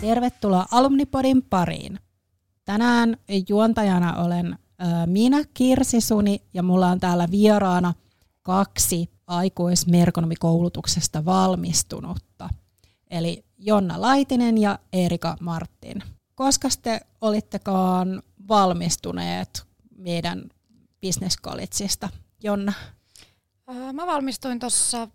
Tervetuloa Alumnipodin pariin. Tänään juontajana olen minä, Kirsi Suni, ja mulla on täällä vieraana kaksi aikuismerkonomikoulutuksesta valmistunutta, eli Jonna Laitinen ja Erika Martin. Koska te olittekaan valmistuneet meidän Business Collegeista, Jonna? Mä valmistuin tuossa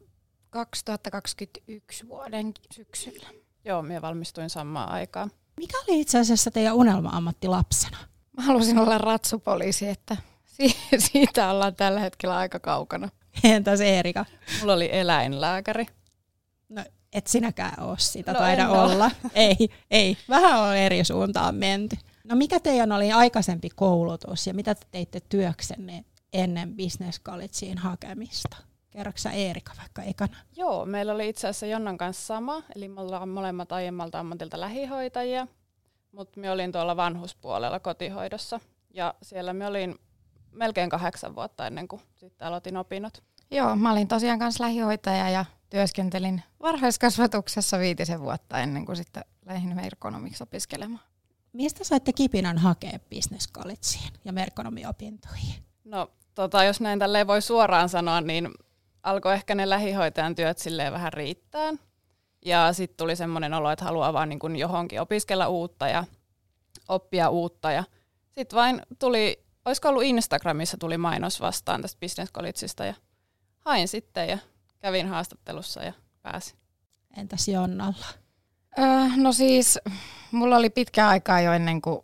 2021 vuoden syksyllä. Joo, minä valmistuin samaan aikaan. Mikä oli itse asiassa teidän unelma-ammatti lapsena? Mä halusin olla ratsupoliisi, että siitä ollaan tällä hetkellä aika kaukana. Entäs Erika? Mulla oli eläinlääkäri. No et sinäkään ole sitä, no, taida olla. Ei, vähän on eri suuntaan menty. No mikä teidän oli aikaisempi koulutus ja mitä te teitte työksenne ennen Business Collegeen hakemista? Kerroksä Erika vaikka ekana? Joo, meillä oli itse asiassa Jonnan kanssa sama, eli me ollaan molemmat aiemmalta ammatilta lähihoitajia, mutta me olin tuolla vanhuspuolella kotihoidossa ja siellä me olin melkein 8 vuotta ennen kuin sitten aloitin opinnot. Joo, mä olin tosiaan kanssa lähihoitaja ja työskentelin varhaiskasvatuksessa 5 vuotta ennen kuin sitten lähdin merkonomiksi opiskelemaan. Mistä saitte kipinän hakea Business Collegeen ja merkonomiopintoihin? No, jos näin tälleen voi suoraan sanoa, niin alkoi ehkä ne lähihoitajan työt silleen vähän riittään. Ja sitten tuli semmoinen olo, että haluaa vaan niin kuin johonkin opiskella uutta ja oppia uutta. Ja sitten vain tuli, olisiko ollut Instagramissa tuli mainos vastaan tästä Business Collegesta ja hain sitten ja kävin haastattelussa ja pääsin. Entäs Jonnalla? Mulla oli pitkä aikaa jo ennen kuin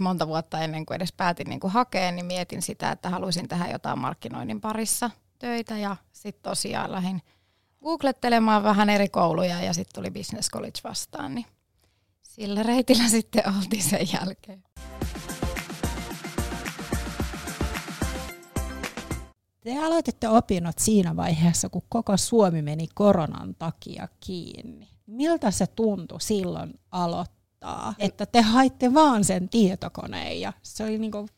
monta vuotta ennen kuin edes päätin niin kuin hakea, niin mietin sitä, että halusin tehdä jotain markkinoinnin parissa töitä ja sitten tosiaan lähdin googlettelemaan vähän eri kouluja ja sitten tuli Business College vastaan, niin sillä reitillä sitten oltiin sen jälkeen. Te aloititte opinnot siinä vaiheessa, kun koko Suomi meni koronan takia kiinni. Miltä se tuntui silloin aloittaa? Että te haitte vaan sen tietokoneen ja se oli niinku,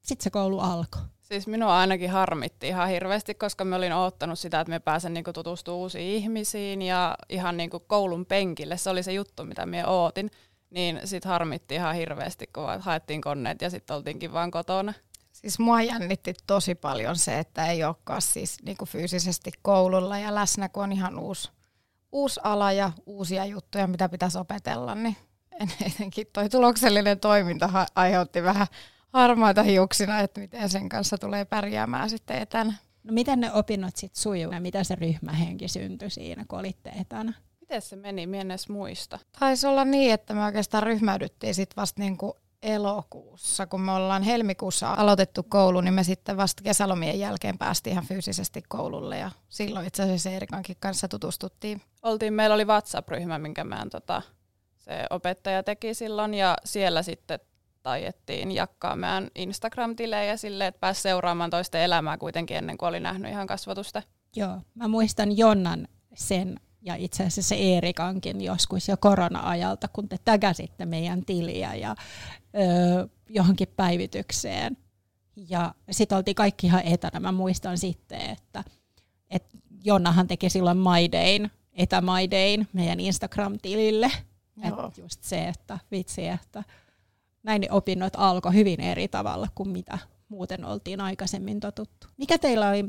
sit se koulu alkoi. Siis minua ainakin harmitti ihan hirveästi, koska mä olin odottanut sitä, että mä pääsen niinku tutustumaan uusiin ihmisiin ja ihan niinku koulun penkille. Se oli se juttu, mitä mä ootin. Niin sit harmitti ihan hirveästi, kun haettiin koneet ja sit oltiinkin vaan kotona. Siis mua jännitti tosi paljon se, että ei olekaan siis niinku fyysisesti koululla ja läsnä, kun on ihan uusi ala ja uusia juttuja, mitä pitäisi opetella, niin etenkin toi tuloksellinen toiminta aiheutti vähän harmaita hiuksina, että miten sen kanssa tulee pärjäämään sitten etänä. No miten ne opinnot sitten sujuu ja mitä se ryhmähenki syntyi siinä, kun olitte etänä? Miten se meni? Mie en edes muista. Taisi olla niin, että me oikeastaan ryhmäydyttiin sitten vasta niinku elokuussa, kun me ollaan helmikuussa aloitettu koulu, niin me sitten vasta kesälomien jälkeen päästiin ihan fyysisesti koululle ja silloin itse asiassa Erikankin kanssa tutustuttiin. Meillä oli WhatsApp-ryhmä, minkä se opettaja teki silloin ja siellä sitten tajettiin jakkaamaan Instagram-tilejä silleen, että pääsi seuraamaan toisten elämää kuitenkin ennen kuin oli nähnyt ihan kasvatusta. Joo, mä muistan Jonnan sen ja itse asiassa Erikankin joskus jo korona-ajalta, kun te tägäsitte meidän tiliä ja johonkin päivitykseen. Ja sitten oltiin kaikki ihan etänä. Mä muistan sitten, että Jonnahan teki silloin etämaidein meidän Instagram-tilille. Et just se, että vitsi, että näin opinnot alkoi hyvin eri tavalla kuin mitä muuten oltiin aikaisemmin totuttu. Mikä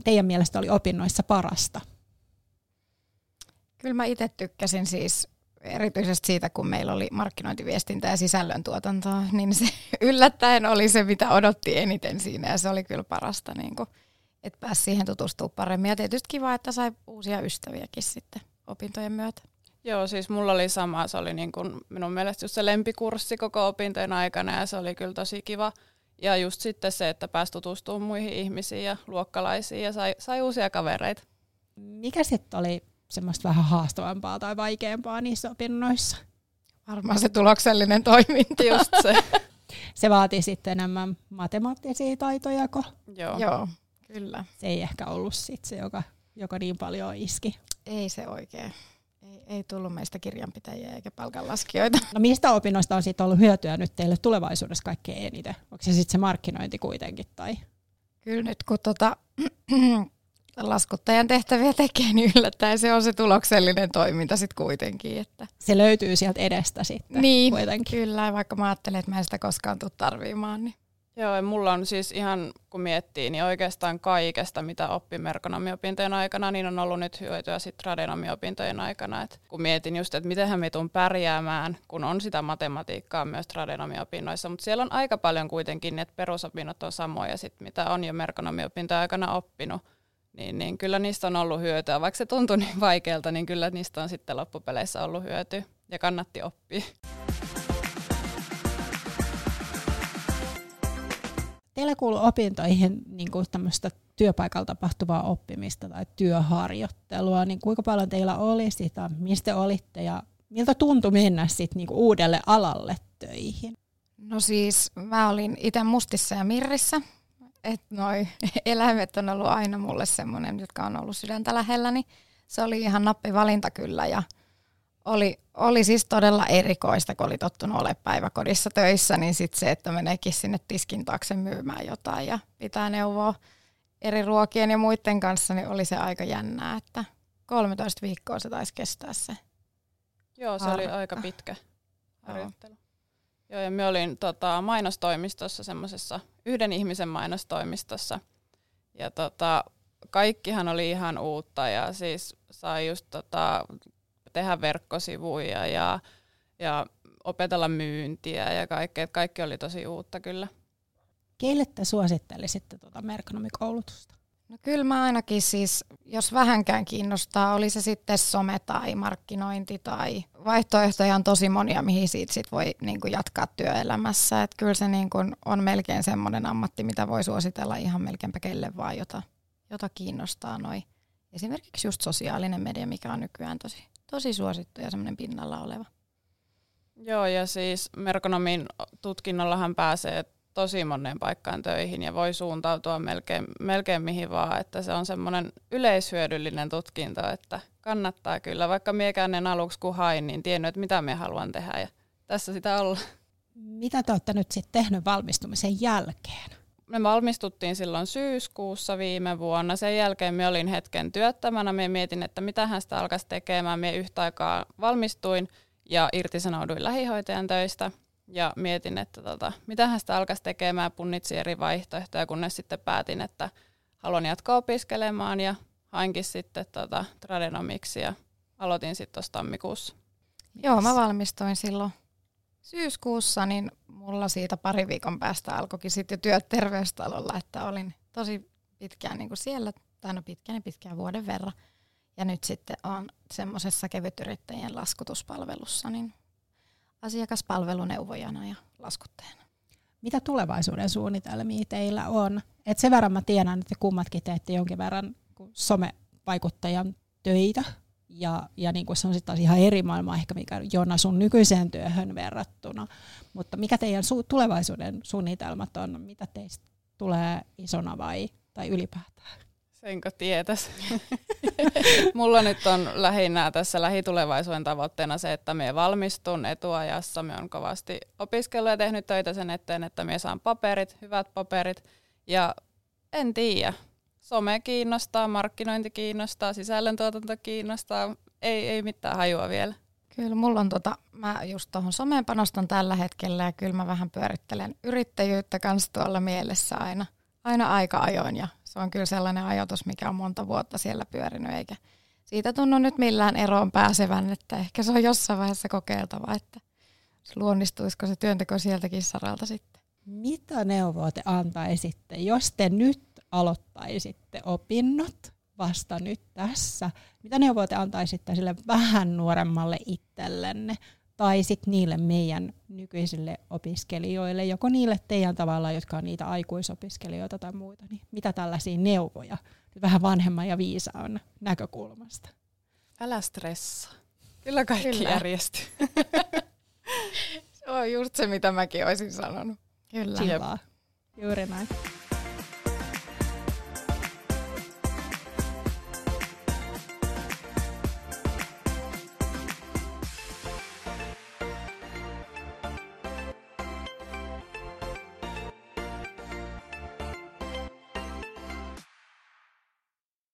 teidän mielestä oli opinnoissa parasta? Kyllä mä itse tykkäsin siis erityisesti siitä, kun meillä oli markkinointiviestintää ja sisällöntuotantoa, niin se yllättäen oli se, mitä odotti eniten siinä ja se oli kyllä parasta, niin kun, että pääsi siihen tutustumaan paremmin. Ja tietysti kiva, että sai uusia ystäviäkin sitten opintojen myötä. Joo, siis mulla oli sama, se oli niin kun minun mielestä just se lempikurssi koko opintojen aikana ja se oli kyllä tosi kiva. Ja just sitten se, että pääsi tutustumaan muihin ihmisiin ja luokkalaisiin ja sai uusia kavereita. Mikä sitten oli semmoista vähän haastavampaa tai vaikeampaa niissä opinnoissa? Varmaan se tuloksellinen toiminta just se. Se vaatii sitten enemmän matemaattisia taitoja. Joo, kyllä. Se ei ehkä ollut sitten se, joka niin paljon iski. Ei se oikein. Ei tullut meistä kirjanpitäjiä eikä palkanlaskijoita. No mistä opinnoista on sitten ollut hyötyä nyt teille tulevaisuudessa kaikkein eniten? Onko se sitten se markkinointi kuitenkin? Tai? Kyllä nyt kun laskuttajan tehtäviä tekee, niin yllättäen se on se tuloksellinen toiminta sitten kuitenkin. Että. Se löytyy sieltä edestä sitten. Niin, kuitenkin. Kyllä, vaikka mä ajattelen, että mä en sitä koskaan tule tarviimaan. Niin. Joo, ja mulla on siis ihan, kun miettii, niin oikeastaan kaikesta, mitä oppi merkonomiopintojen aikana, niin on ollut nyt hyötyä sitten tradenomiopintojen aikana. Et kun mietin just, että mitenhän me tuun pärjäämään, kun on sitä matematiikkaa myös tradenomiopinnoissa, mutta siellä on aika paljon kuitenkin, että perusopinnot on samoja sitten, mitä on jo merkonomiopintojen aikana oppinut. Niin kyllä niistä on ollut hyötyä. Vaikka se tuntui niin vaikealta, niin kyllä niistä on sitten loppupeleissä ollut hyötyä ja kannatti oppia. Teillä kuuluu opintoihin niin kuin tämmöistä työpaikalla tapahtuvaa oppimista tai työharjoittelua, niin kuinka paljon teillä oli sitä, mistä olitte ja miltä tuntui mennä sitten niin kuin uudelle alalle töihin? No siis mä olin itse Mustissa ja Mirrissä, että noi eläimet on ollut aina mulle semmoinen, jotka on ollut sydäntä lähellä, niin se oli ihan nappivalinta kyllä ja oli siis todella erikoista, kun oli tottunut olemaan päiväkodissa töissä, niin sitten se, että meneekin sinne tiskin taakse myymään jotain ja pitää neuvoa eri ruokien ja muiden kanssa, niin oli se aika jännää, että 13 viikkoa se taisi kestää se. Joo, se oli aika pitkä harjoittelu. Joo, ja minä olin mainostoimistossa, semmoisessa yhden ihmisen mainostoimistossa, ja kaikkihan oli ihan uutta, ja siis sai just tehdä verkkosivuja ja opetella myyntiä ja kaikkea. Kaikki oli tosi uutta kyllä. Keille te suosittelisitte merkonomikoulutusta? No kyllä mä ainakin siis, jos vähänkään kiinnostaa, oli se sitten some tai markkinointi tai vaihtoehtoja on tosi monia, mihin siitä sit voi niinku jatkaa työelämässä. Et kyllä se niinku on melkein semmoinen ammatti, mitä voi suositella ihan melkeinpä kelle vaan, jota kiinnostaa noi. Esimerkiksi just sosiaalinen media, mikä on nykyään tosi suosittu ja semmoinen pinnalla oleva. Joo, ja siis merkonomin tutkinnollahan pääsee tosi moneen paikkaan töihin ja voi suuntautua melkein mihin vaan, että se on semmoinen yleishyödyllinen tutkinto, että kannattaa kyllä, vaikka miekään en aluksi kun hain, niin tiennyt, että mitä minä haluan tehdä ja tässä sitä ollaan. Mitä te olette nyt sitten tehnyt valmistumisen jälkeen? Me valmistuttiin silloin syyskuussa viime vuonna. Sen jälkeen minä olin hetken työttömänä. Minä mietin, että mitähän sitä alkaisi tekemään. Minä yhtä aikaa valmistuin ja irtisanouduin lähihoitajan töistä. Ja mietin, että mitähän sitä alkaisi tekemään. Punnitsin eri vaihtoehtoja, kunnes sitten päätin, että haluan jatkaa opiskelemaan. Ja hainkin sitten tradenomiksi ja aloitin sitten tuossa tammikuussa. Joo, mä valmistuin silloin syyskuussa, niin mulla siitä pari viikon päästä alkoikin sitten jo työt terveystalolla, että olin tosi pitkään niin kuin siellä, tai no pitkään vuoden verran. Ja nyt sitten olen semmoisessa kevytyrittäjien laskutuspalvelussa, niin asiakaspalveluneuvojana ja laskuttajana. Mitä tulevaisuuden suunnitelmia teillä on? Et sen verran mä tiedän, että kummatkin teette jonkin verran somevaikuttajan töitä. Ja niin kuin se on sitten ihan eri maailma ehkä, mikä Jonna sun nykyiseen työhön verrattuna. Mutta mikä teidän tulevaisuuden suunnitelmat on? Mitä teistä tulee isona tai ylipäätään? Senkö tietäisi? Mulla nyt on lähinnä tässä lähitulevaisuuden tavoitteena se, että minä valmistun etuajassa. Minä olen kovasti opiskellut ja tehnyt töitä sen eteen, että minä saan hyvät paperit. Ja en tiedä. Some kiinnostaa, markkinointi kiinnostaa, sisällöntuotanto kiinnostaa, ei mitään hajua vielä. Kyllä mulla on mä just tuohon someen panostan tällä hetkellä ja kyllä mä vähän pyörittelen yrittäjyyttä kanssa tuolla mielessä aina aika ajoin ja se on kyllä sellainen ajatus, mikä on monta vuotta siellä pyörinyt eikä siitä tunnu nyt millään eroon pääsevän, että ehkä se on jossain vaiheessa kokeiltava, että luonnistuisiko se työnteko sieltäkin saralta sitten. Mitä neuvoa te antaisitte, jos te nyt aloittaisitte opinnot vasta nyt tässä? Mitä neuvoja te antaisitte sille vähän nuoremmalle itsellenne tai sitten niille meidän nykyisille opiskelijoille, joko niille teidän tavallaan, jotka on niitä aikuisopiskelijoita tai muuta, niin mitä tällaisia neuvoja vähän vanhemman ja viisaan näkökulmasta? Älä stressaa. Kyllä kaikki järjestyy. Se on just se, mitä mäkin olisin sanonut. Kyllä. Juuri näin.